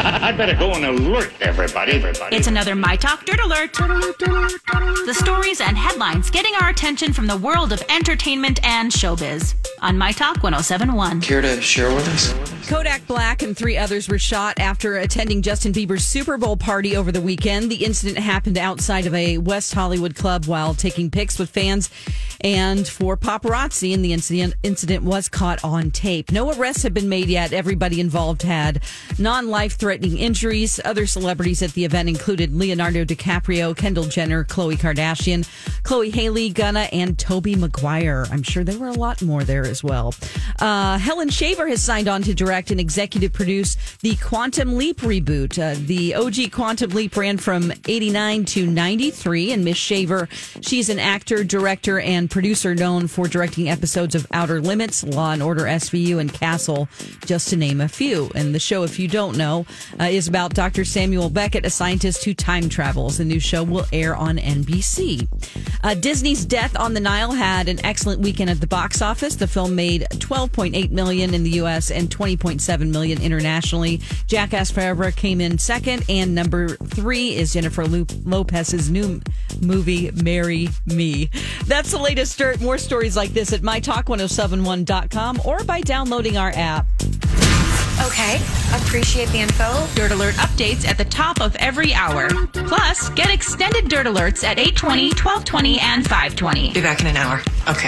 I'd better go and alert everybody. It's another My Talk Dirt Alert. The stories and headlines getting our attention from the world of entertainment and showbiz. On My Talk 1071. Care to share with us? Kodak Black and three others were shot after attending Justin Bieber's Super Bowl party over the weekend. The incident happened outside of a West Hollywood club while taking pics with fans and for paparazzi, and the incident was caught on tape. No arrests have been made yet. Everybody involved had non-life-threatening injuries. Other celebrities at the event included Leonardo DiCaprio, Kendall Jenner, Khloe Kardashian, Chloe Haley, Gunna, and Tobey Maguire. I'm sure there were a lot more there as well. Helen Shaver has signed on to direct and executive produce the Quantum Leap reboot. The OG Quantum Leap ran from 89 to 93, and Miss Shaver, she's an actor, director, and producer known for directing episodes of Outer Limits, Law and Order SVU, and Castle, just to name a few. And the show, if you don't know, is about Dr. Samuel Beckett, a scientist who time travels. The new show will air on NBC. Disney's Death on the Nile had an excellent weekend at the box office. The film made $12.8 million in the U.S. and $20.7 million internationally. Jackass Forever came in second, and number three is Jennifer Lopez's new movie, Marry Me. That's the latest dirt. More stories like this at mytalk1071.com or by downloading our app. Okay, appreciate the info. Dirt Alert updates at the top of every hour. Plus, get extended Dirt Alerts at 8:20, 12:20, and 5:20. Be back in an hour. Okay.